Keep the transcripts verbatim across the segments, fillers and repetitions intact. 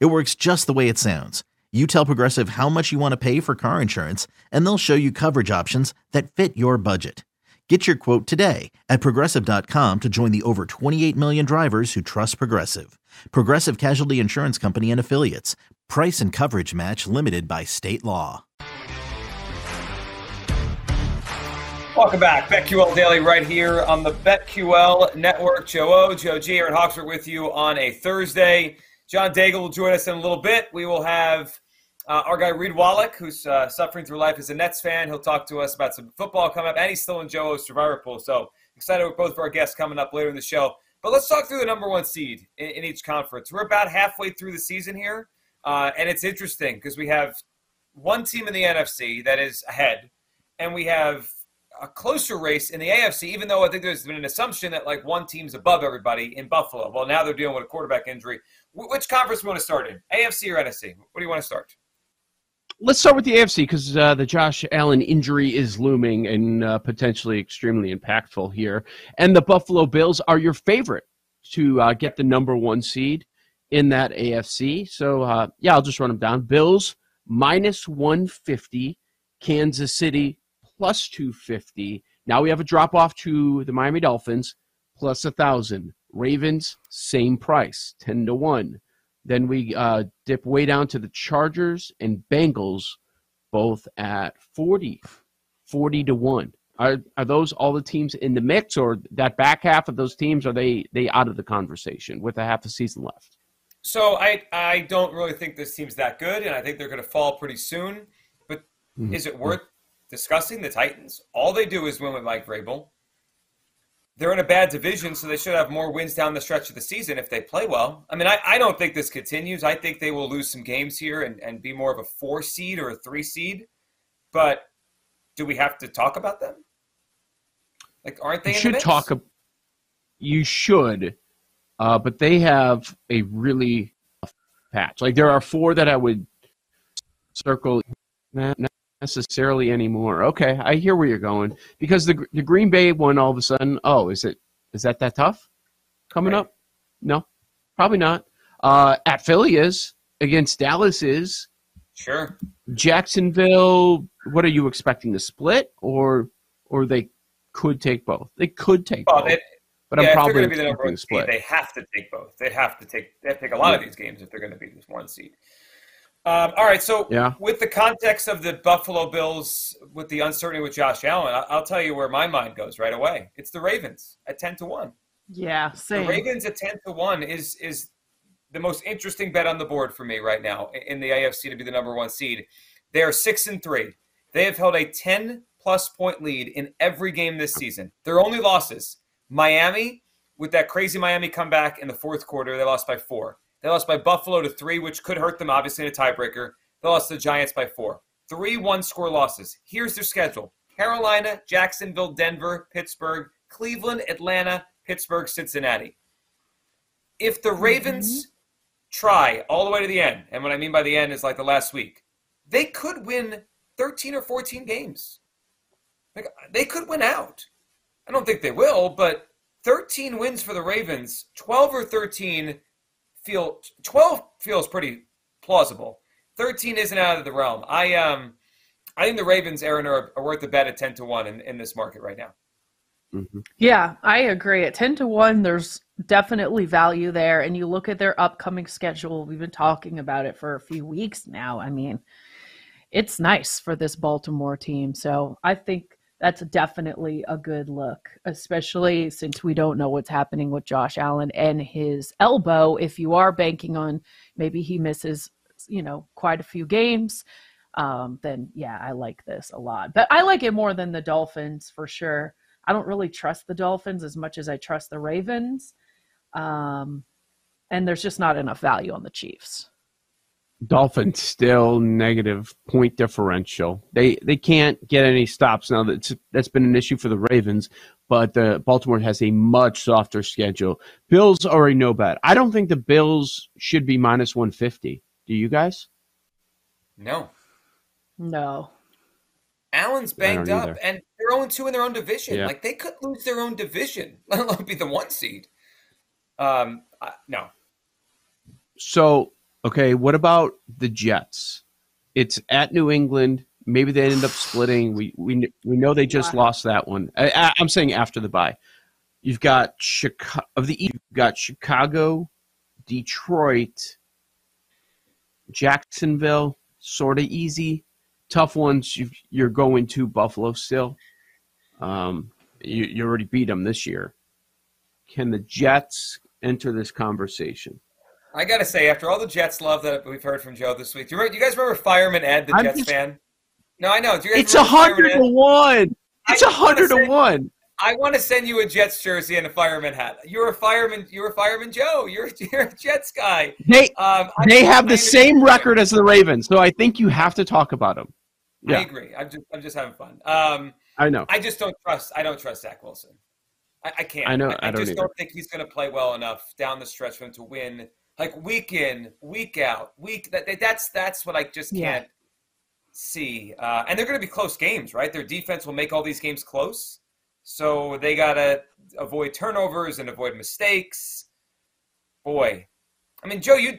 It works just the way it sounds. You tell Progressive how much you want to pay for car insurance, and they'll show you coverage options that fit your budget. Get your quote today at Progressive dot com to join the over twenty-eight million drivers who trust Progressive. Progressive Casualty Insurance Company and Affiliates. Price and coverage match limited by state law. Welcome back. BetQL Daily right here on the BetQL Network. Joe O, Joe G, Aaron Hawksworth with you on a Thursday. John Daigle will join us in a little bit. We will have uh, our guy Reed Wallach, who's uh, suffering through life as a Nets fan. He'll talk to us about some football coming up, and he's still in Joe O's Survivor Pool. So excited with both of our guests coming up later in the show. But let's talk through the number one seed in, in each conference. We're about halfway through the season here, uh, and it's interesting because we have one team in the N F C that is ahead, and we have a closer race in the A F C, even though I think there's been an assumption that like one team's above everybody in Buffalo. Well, now they're dealing with a quarterback injury. W- which conference do you want to start in? A F C or N F C? What do you want to start? Let's start with the A F C because uh, the Josh Allen injury is looming and uh, potentially extremely impactful here. And the Buffalo Bills are your favorite to uh, get the number one seed in that A F C. So, uh, yeah, I'll just run them down. Bills, minus one fifty. Kansas City, plus two fifty. Now we have a drop-off to the Miami Dolphins, plus one thousand. Ravens, same price, ten to one. Then we uh, dip way down to the Chargers and Bengals, both at forty, forty to one. Are are those all the teams in the mix, or that back half of those teams, are they, they out of the conversation with a half a season left? So I, I don't really think this team's that good, and I think they're going to fall pretty soon. But mm-hmm. is it worth discussing the Titans? All they do is win with Mike Vrabel. They're in a bad division, so they should have more wins down the stretch of the season if they play well. I mean, I, I don't think this continues. I think they will lose some games here and, and be more of a four seed or a three seed. But do we have to talk about them? Like, aren't they you in should the mix? Talk a, you should, uh, but they have a really tough patch. Like, there are four that I would circle. Nah, nah. Necessarily anymore. Okay, I hear where you're going because the the Green Bay one all of a sudden. Oh, is it is that that tough coming right up? No, probably not. Uh, at Philly is against Dallas is sure. Jacksonville. What are you expecting to split or or they could take both? They could take well, both. They, but yeah, I'm probably going to be the number one split. Seed, they have to take both. They have to take. They have to take a lot yeah. of these games if they're going to be this one seed. Um, all right, so yeah. with the context of the Buffalo Bills, with the uncertainty with Josh Allen, I'll, I'll tell you where my mind goes right away. It's the Ravens at ten to one. Yeah, same. The Ravens at ten to one is is the most interesting bet on the board for me right now in the A F C to be the number one seed. They are six and three. They have held a ten-plus point lead in every game this season. Their only losses, Miami, with that crazy Miami comeback in the fourth quarter, they lost by four. They lost by Buffalo to three, which could hurt them, obviously, in a tiebreaker. They lost to the Giants by four. Three one-score losses. Here's their schedule. Carolina, Jacksonville, Denver, Pittsburgh, Cleveland, Atlanta, Pittsburgh, Cincinnati. If the Ravens mm-hmm. try all the way to the end, and what I mean by the end is like the last week, they could win thirteen or fourteen games. Like, they could win out. I don't think they will, but thirteen wins for the Ravens, twelve or thirteen Feel twelve feels pretty plausible. Thirteen isn't out of the realm. I um, I think the Ravens, Aaron, are, are worth a bet at ten to one in, in this market right now. Mm-hmm. Yeah, I agree. At ten to one, there's definitely value there. And you look at their upcoming schedule. We've been talking about it for a few weeks now. I mean, it's nice for this Baltimore team. So I think that's definitely a good look, especially since we don't know what's happening with Josh Allen and his elbow. If you are banking on maybe he misses, you know, quite a few games, um, then, yeah, I like this a lot. But I like it more than the Dolphins for sure. I don't really trust the Dolphins as much as I trust the Ravens. Um, and there's just not enough value on the Chiefs. Dolphins still negative point differential. They they can't get any stops. Now, that's, that's been an issue for the Ravens, but uh, Baltimore has a much softer schedule. Bills are a no bet. I don't think the Bills should be minus one fifty. Do you guys? No. No. Allen's banged up, either. And they're oh and two in their own division. Yeah. Like, they could lose their own division, let alone be the one seed. Um, I, no. So... Okay, what about the Jets? It's at New England. Maybe they end up splitting. We we we know they just wow. lost that one. I, I, I'm saying after the bye. You've got Chicago, of the East, you've got Chicago, Detroit, Jacksonville, sort of easy. Tough ones, you've, you're going to Buffalo still. Um, you, you already beat them this year. Can the Jets enter this conversation? I got to say, after all the Jets love that we've heard from Joe this week, do you, remember, do you guys remember Fireman Ed, the I'm Jets just, fan? No, I know. Do you guys it's one hundred to one. It's one hundred to one. I want to send you a Jets jersey and a fireman hat. You're a fireman. You're a fireman, Joe. You're, you're a Jets guy. They, um, they have the same record as the Ravens, so I think you have to talk about them. Yeah. I agree. I'm just, I'm just having fun. Um, I know. I just don't trust. I don't trust Zach Wilson. I, I can't. I know. I, I, I don't just either. don't think he's going to play well enough down the stretch for him to win. Like week in, week out, week that that's that's what I just can't yeah. see. Uh, and they're going to be close games, right? Their defense will make all these games close, so they got to avoid turnovers and avoid mistakes. Boy, I mean, Joe, you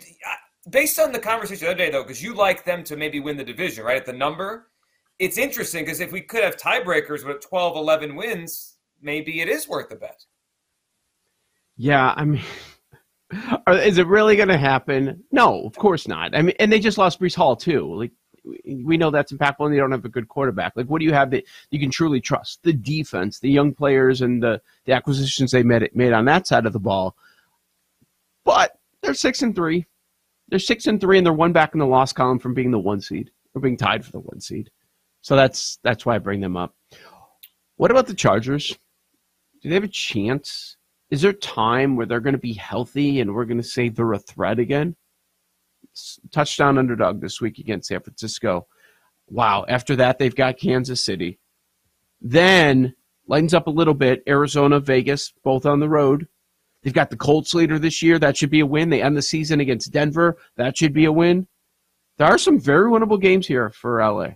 based on the conversation the other day though, because you like them to maybe win the division, right? At the number, it's interesting because if we could have tiebreakers with twelve, eleven wins, maybe it is worth a bet. Yeah, I mean. Is it really going to happen? No, of course not. I mean, and they just lost Breece Hall too. Like, we know that's impactful, and they don't have a good quarterback. Like, what do you have that you can truly trust? The defense, the young players, and the, the acquisitions they made made on that side of the ball. But they're six and three. They're six and three, and they're one back in the loss column from being the one seed or being tied for the one seed. So that's that's why I bring them up. What about the Chargers? Do they have a chance? Is there time where they're going to be healthy and we're going to say they're a threat again? Touchdown underdog this week against San Francisco. Wow. After that, they've got Kansas City. Then, lightens up a little bit, Arizona, Vegas, both on the road. They've got the Colts later this year. That should be a win. They end the season against Denver. That should be a win. There are some very winnable games here for L A.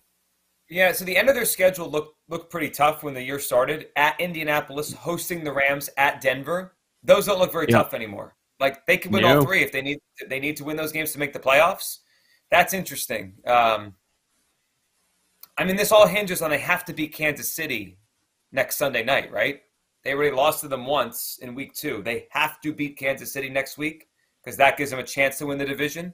Yeah, so the end of their schedule looked looked pretty tough when the year started. At Indianapolis, hosting the Rams, at Denver, those don't look very yeah. tough anymore. Like they could win yeah. all three if they need. If they need to win those games to make the playoffs. That's interesting. Um, I mean, this all hinges on they have to beat Kansas City next Sunday night, right? They already lost to them once in week two. They have to beat Kansas City next week because that gives them a chance to win the division.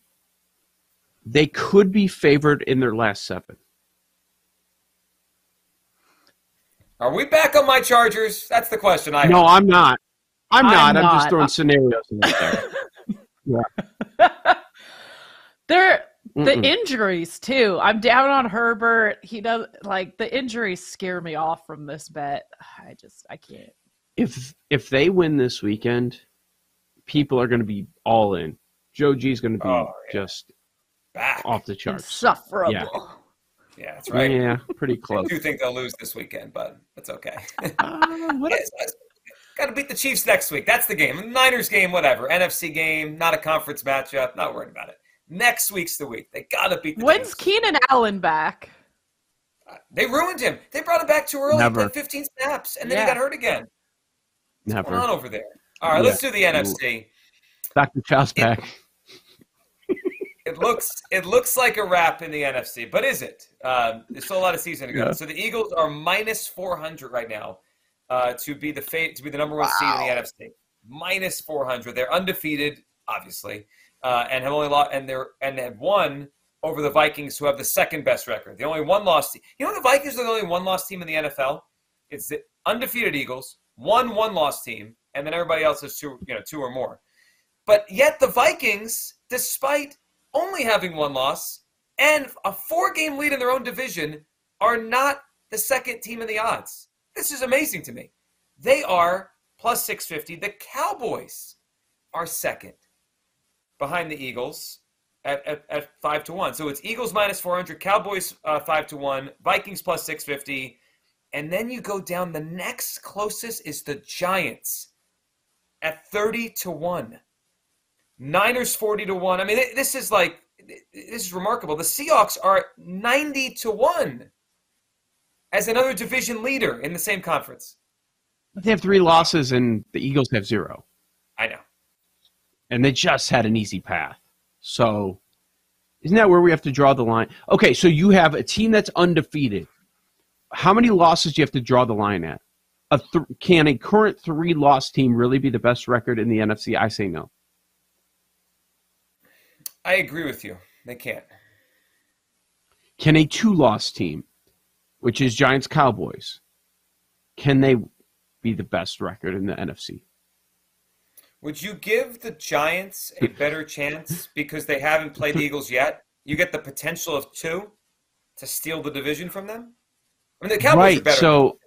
they could be favored in their last seven. Are we back on my Chargers? That's the question. I No, I'm not. I'm, I'm not. not. I'm just throwing I'm... scenarios in there. Yeah. They're Mm-mm. the injuries too. I'm down on Herbert. He does like the injuries scare me off from this bet. I just I can't. If if they win this weekend, people are going to be all in. Joe G's going to be oh, yeah. just back off the charts. Insufferable. Yeah. Yeah, that's right. Yeah, pretty close. I do think they'll lose this weekend, but that's okay. Uh, what is that? Got to beat the Chiefs next week. That's the game. The Niners game, whatever. N F C game, not a conference matchup. Not worried about it. Next week's the week. They got to beat the When's Chiefs. Keenan Allen back? Uh, they ruined him. They brought him back too early. Never. He played fifteen snaps, and then yeah. he got hurt again. What's Never. going on over there? All right, yeah. let's do the N F C. Doctor Chow's back. It looks it looks like a wrap in the N F C, but is it? Um, there's still a lot of season to go. Yeah. So the Eagles are minus four hundred right now uh, to be the fa- to be the number one wow. seed in the N F C. Minus four hundred. They're undefeated, obviously, uh, and have only lost and they're and have won over the Vikings, who have the second best record. The only one loss team. You know, the Vikings are the only one loss team in the N F L. It's the undefeated Eagles, one one loss team, and then everybody else is two, you know, two or more. But yet the Vikings, despite only having one loss and a four-game lead in their own division, are not the second team in the odds. This is amazing to me. They are plus six fifty. The Cowboys are second behind the Eagles at, at, at five to one. So it's Eagles minus four hundred, Cowboys uh, five to one, Vikings plus six fifty. And then you go down. The next closest is the Giants at thirty to one. Niners forty to one. I mean, this is like, this is remarkable. The Seahawks are ninety to one as another division leader in the same conference. They have three losses and the Eagles have zero. I know. And they just had an easy path. So isn't that where we have to draw the line? Okay, so you have a team that's undefeated. How many losses do you have to draw the line at? A th- can a current three-loss team really be the best record in the N F C? I say no. I agree with you. They can't. Can a two-loss team, which is Giants-Cowboys, can they be the best record in the N F C? Would you give the Giants a better chance because they haven't played the Eagles yet? You get the potential of two to steal the division from them? I mean, the Cowboys right, are better. So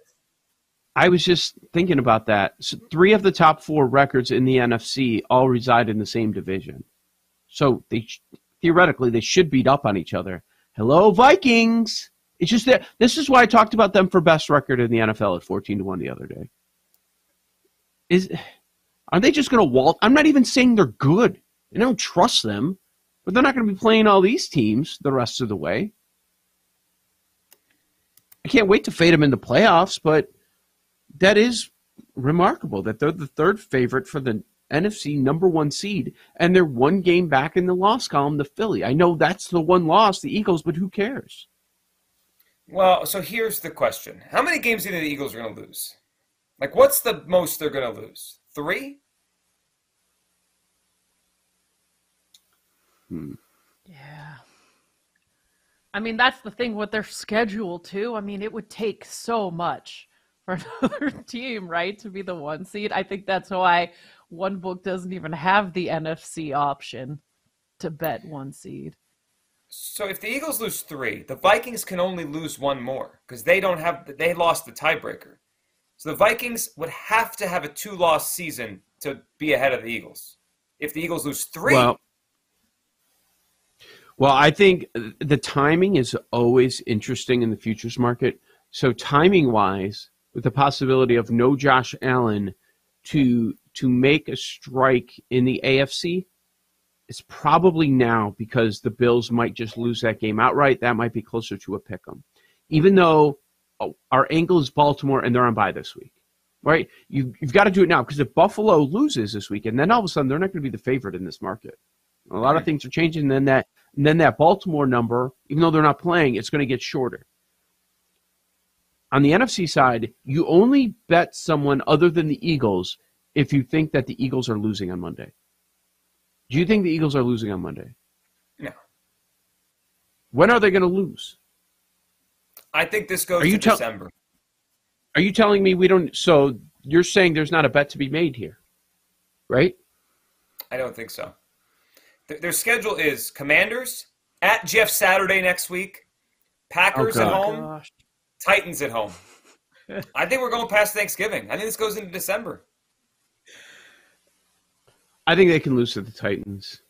I was just thinking about that. So three of the top four records in the N F C all reside in the same division. So they theoretically they should beat up on each other. Hello, Vikings. It's just that this is why I talked about them for best record in the N F L at fourteen to one the other day. Is are they just going to waltz? I'm not even saying they're good. I don't trust them, but they're not going to be playing all these teams the rest of the way. I can't wait to fade them in the playoffs, but that is remarkable that they're the third favorite for the N F C number one seed, and they're one game back in the loss column to Philly. I know that's the one loss, the Eagles, but who cares? Well, so here's the question. How many games do you think the Eagles are going to lose? Like, what's the most they're going to lose? Three? Hmm. Yeah. I mean, that's the thing with their schedule, too. I mean, it would take so much for another team, right, to be the one seed. I think that's why one book doesn't even have the N F C option to bet one seed. So if the Eagles lose three, the Vikings can only lose one more because they don't have they lost the tiebreaker. So the Vikings would have to have a two-loss season to be ahead of the Eagles. If the Eagles lose three, well, well, I think the timing is always interesting in the futures market. So timing-wise, with the possibility of no Josh Allen to to make a strike in the A F C, it's probably now because the Bills might just lose that game outright. That might be closer to a pick'em. Even though oh, our angle is Baltimore and they're on bye this week, right? You, you've got to do it now because if Buffalo loses this week, and then all of a sudden they're not going to be the favorite in this market. A lot of things are changing, and then that, and then that Baltimore number, even though they're not playing, it's going to get shorter. On the N F C side, you only bet someone other than the Eagles if you think that the Eagles are losing on Monday. Do you think the Eagles are losing on Monday? No. When are they going to lose? I think this goes to te- December. Are you telling me we don't – so you're saying there's not a bet to be made here, right? I don't think so. Th- their schedule is Commanders at Jeff Saturday next week, Packers oh at home, Gosh. Titans at home. I think we're going past Thanksgiving. I think this goes into December. I think they can lose to the Titans.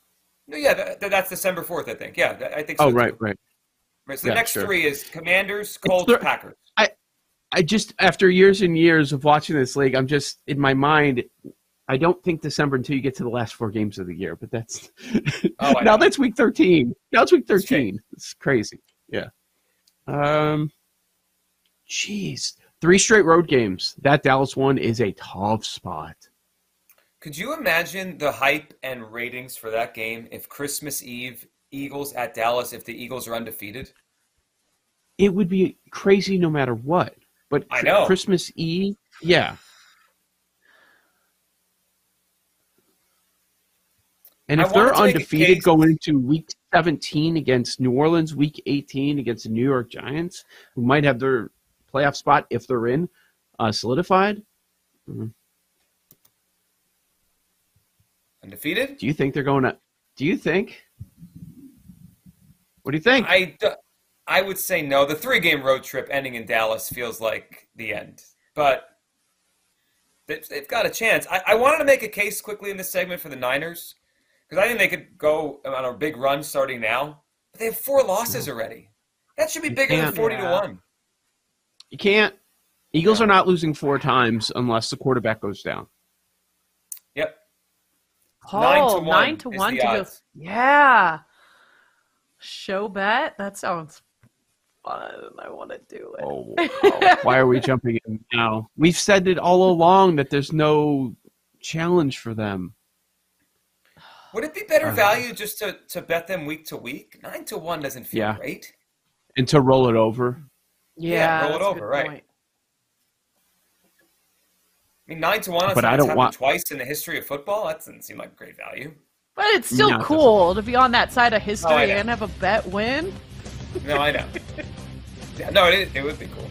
No, yeah, that, that's December fourth, I think. Yeah, I think so. Oh, right, too. right. Right, so yeah, the next sure. three is Commanders, Colts, th- Packers. I, I just, after years and years of watching this league, I'm just, in my mind, I don't think December until you get to the last four games of the year. But that's, oh, now know. that's week thirteen. Now it's week thirteen. It's crazy. Yeah. Um, Jeez. Three straight road games. That Dallas one is a tough spot. Could you imagine the hype and ratings for that game if Christmas Eve, Eagles at Dallas, if the Eagles are undefeated? It would be crazy no matter what. But I know. Christmas Eve, yeah. And if they're undefeated going into week seventeen against New Orleans, week eighteen against the New York Giants, who might have their playoff spot, if they're in, uh, solidified. Mm-hmm. Undefeated? Do you think they're going up? Do you think? What do you think? I, I would say no. The three-game road trip ending in Dallas feels like the end. But they've got a chance. I, I wanted to make a case quickly in this segment for the Niners because I think they could go on a big run starting now. But they have four losses already. That should be bigger than forty to one. You can't. Eagles are not losing four times unless the quarterback goes down. Yep. Oh, nine to one, nine to, one to go. Yeah. Show bet? That sounds fun. I want to do it. Oh, oh. Why are we jumping in now? We've said it all along that there's no challenge for them. Would it be better uh, value just to, to bet them week to week? Nine to one doesn't feel yeah. great. And to roll it over. Yeah, yeah roll it over, right. Point. I mean, nine to one on something want... twice in the history of football? That doesn't seem like great value. But it's still no, cool it to be on that side of history oh, and have a bet win. No, I know. yeah, no, it, it would be cool.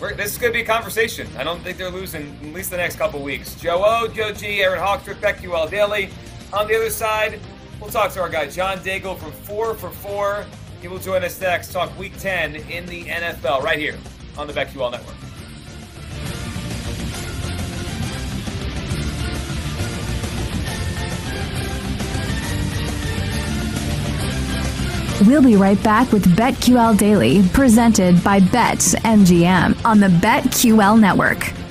We're, this is going to be a conversation. I don't think they're losing at least the next couple weeks. Joe O, Joe G, Aaron Hawksworth, BetQL Daily. On the other side, we'll talk to our guy John Daigle from Four for Four. He will join us next. Talk Week ten in the N F L right here on the BetQL Network. We'll be right back with BetQL Daily, presented by BetMGM on the BetQL Network.